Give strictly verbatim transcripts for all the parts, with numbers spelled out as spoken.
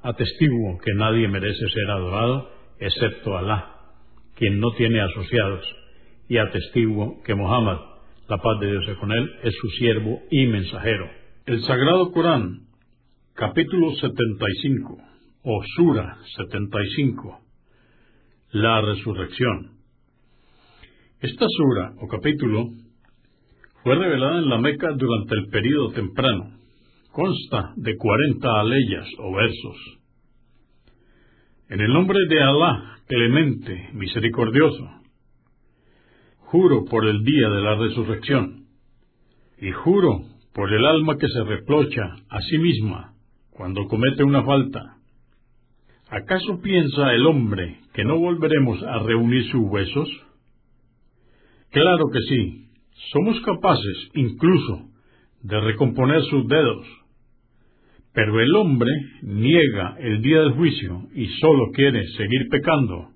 Atestiguo que nadie merece ser adorado excepto Alá, quien no tiene asociados, y atestiguo que Mohammed, la paz de Dios sea con él, es su siervo y mensajero. El Sagrado Corán, capítulo setenta y cinco, o sura setenta y cinco, la resurrección. Esta sura, o capítulo, fue revelada en la Meca durante el período temprano. Consta de cuarenta aleyas o versos. En el nombre de Alá, Clemente, Misericordioso, juro por el día de la resurrección, y juro por el alma que se reprocha a sí misma cuando comete una falta. ¿Acaso piensa el hombre que no volveremos a reunir sus huesos? Claro que sí, somos capaces incluso de recomponer sus dedos. Pero el hombre niega el día del juicio y solo quiere seguir pecando.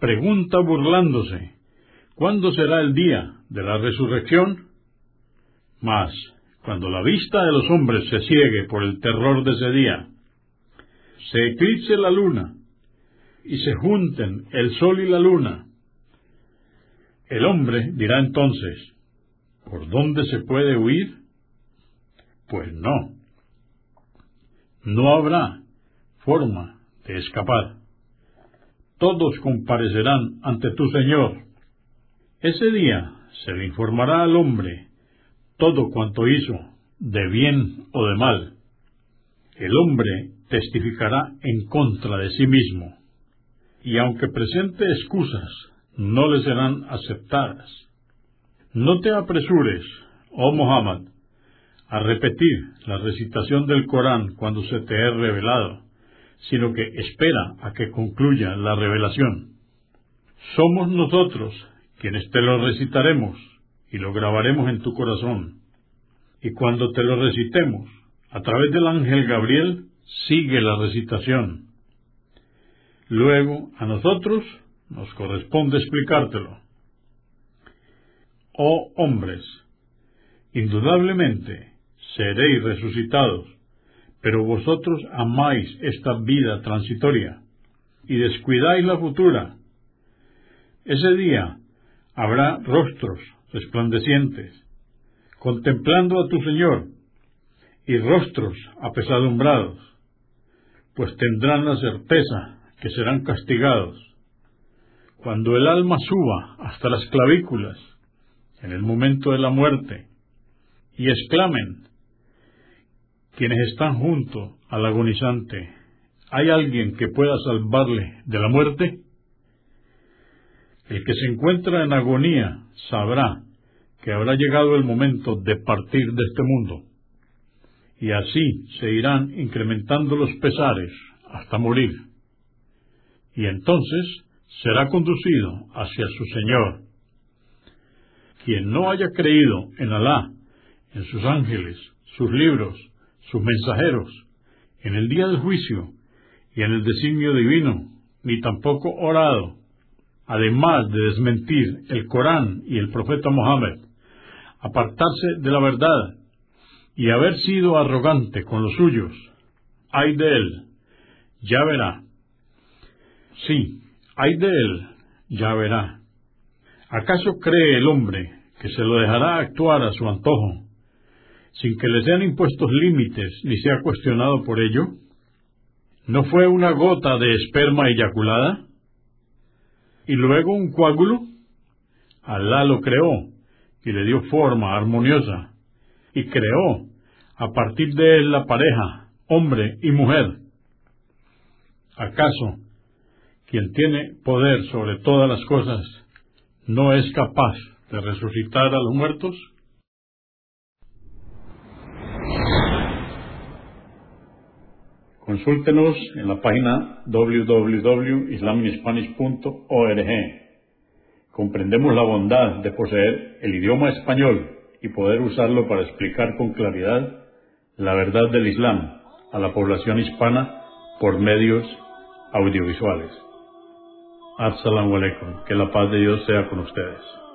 Pregunta burlándose, ¿cuándo será el día de la resurrección? Mas, cuando la vista de los hombres se ciegue por el terror de ese día, se eclipse la luna y se junten el sol y la luna, el hombre dirá entonces, ¿por dónde se puede huir? Pues no. No habrá forma de escapar. Todos comparecerán ante tu Señor. Ese día se le informará al hombre todo cuanto hizo, de bien o de mal. El hombre testificará en contra de sí mismo, y aunque presente excusas, no le serán aceptadas. No te apresures, oh Mohammed, a repetir la recitación del Corán cuando se te es revelado, sino que espera a que concluya la revelación. Somos nosotros quienes te lo recitaremos y lo grabaremos en tu corazón. Y cuando te lo recitemos, a través del ángel Gabriel, sigue la recitación. Luego, a nosotros nos corresponde explicártelo. Oh hombres, indudablemente seréis resucitados, pero vosotros amáis esta vida transitoria y descuidáis la futura. Ese día habrá rostros resplandecientes, contemplando a tu Señor, y rostros apesadumbrados, pues tendrán la certeza que serán castigados. Cuando el alma suba hasta las clavículas, en el momento de la muerte, y exclamen quienes están junto al agonizante, ¿hay alguien que pueda salvarle de la muerte? El que se encuentra en agonía sabrá que habrá llegado el momento de partir de este mundo, y así se irán incrementando los pesares hasta morir, y entonces será conducido hacia su Señor. Quien no haya creído en Alá, en sus ángeles, sus libros, sus mensajeros, en el día del juicio y en el designio divino, ni tampoco orado, además de desmentir el Corán y el profeta Mohammed, apartarse de la verdad y haber sido arrogante con los suyos, ¡ay de él! Ya verá. Sí, ¡ay de él! Ya verá. ¿Acaso cree el hombre que se lo dejará actuar a su antojo, sin que le sean impuestos límites ni sea cuestionado por ello? ¿No fue una gota de esperma eyaculada? y luego un coágulo. Alá lo creó y le dio forma armoniosa, y creó a partir de él la pareja, hombre y mujer. ¿Acaso quien tiene poder sobre todas las cosas no es capaz de resucitar a los muertos? Consúltenos en la página doble u doble u doble u punto islam in spanish punto org. Comprendemos la bondad de poseer el idioma español y poder usarlo para explicar con claridad la verdad del Islam a la población hispana por medios audiovisuales. Assalamu alaikum. Que la paz de Dios sea con ustedes.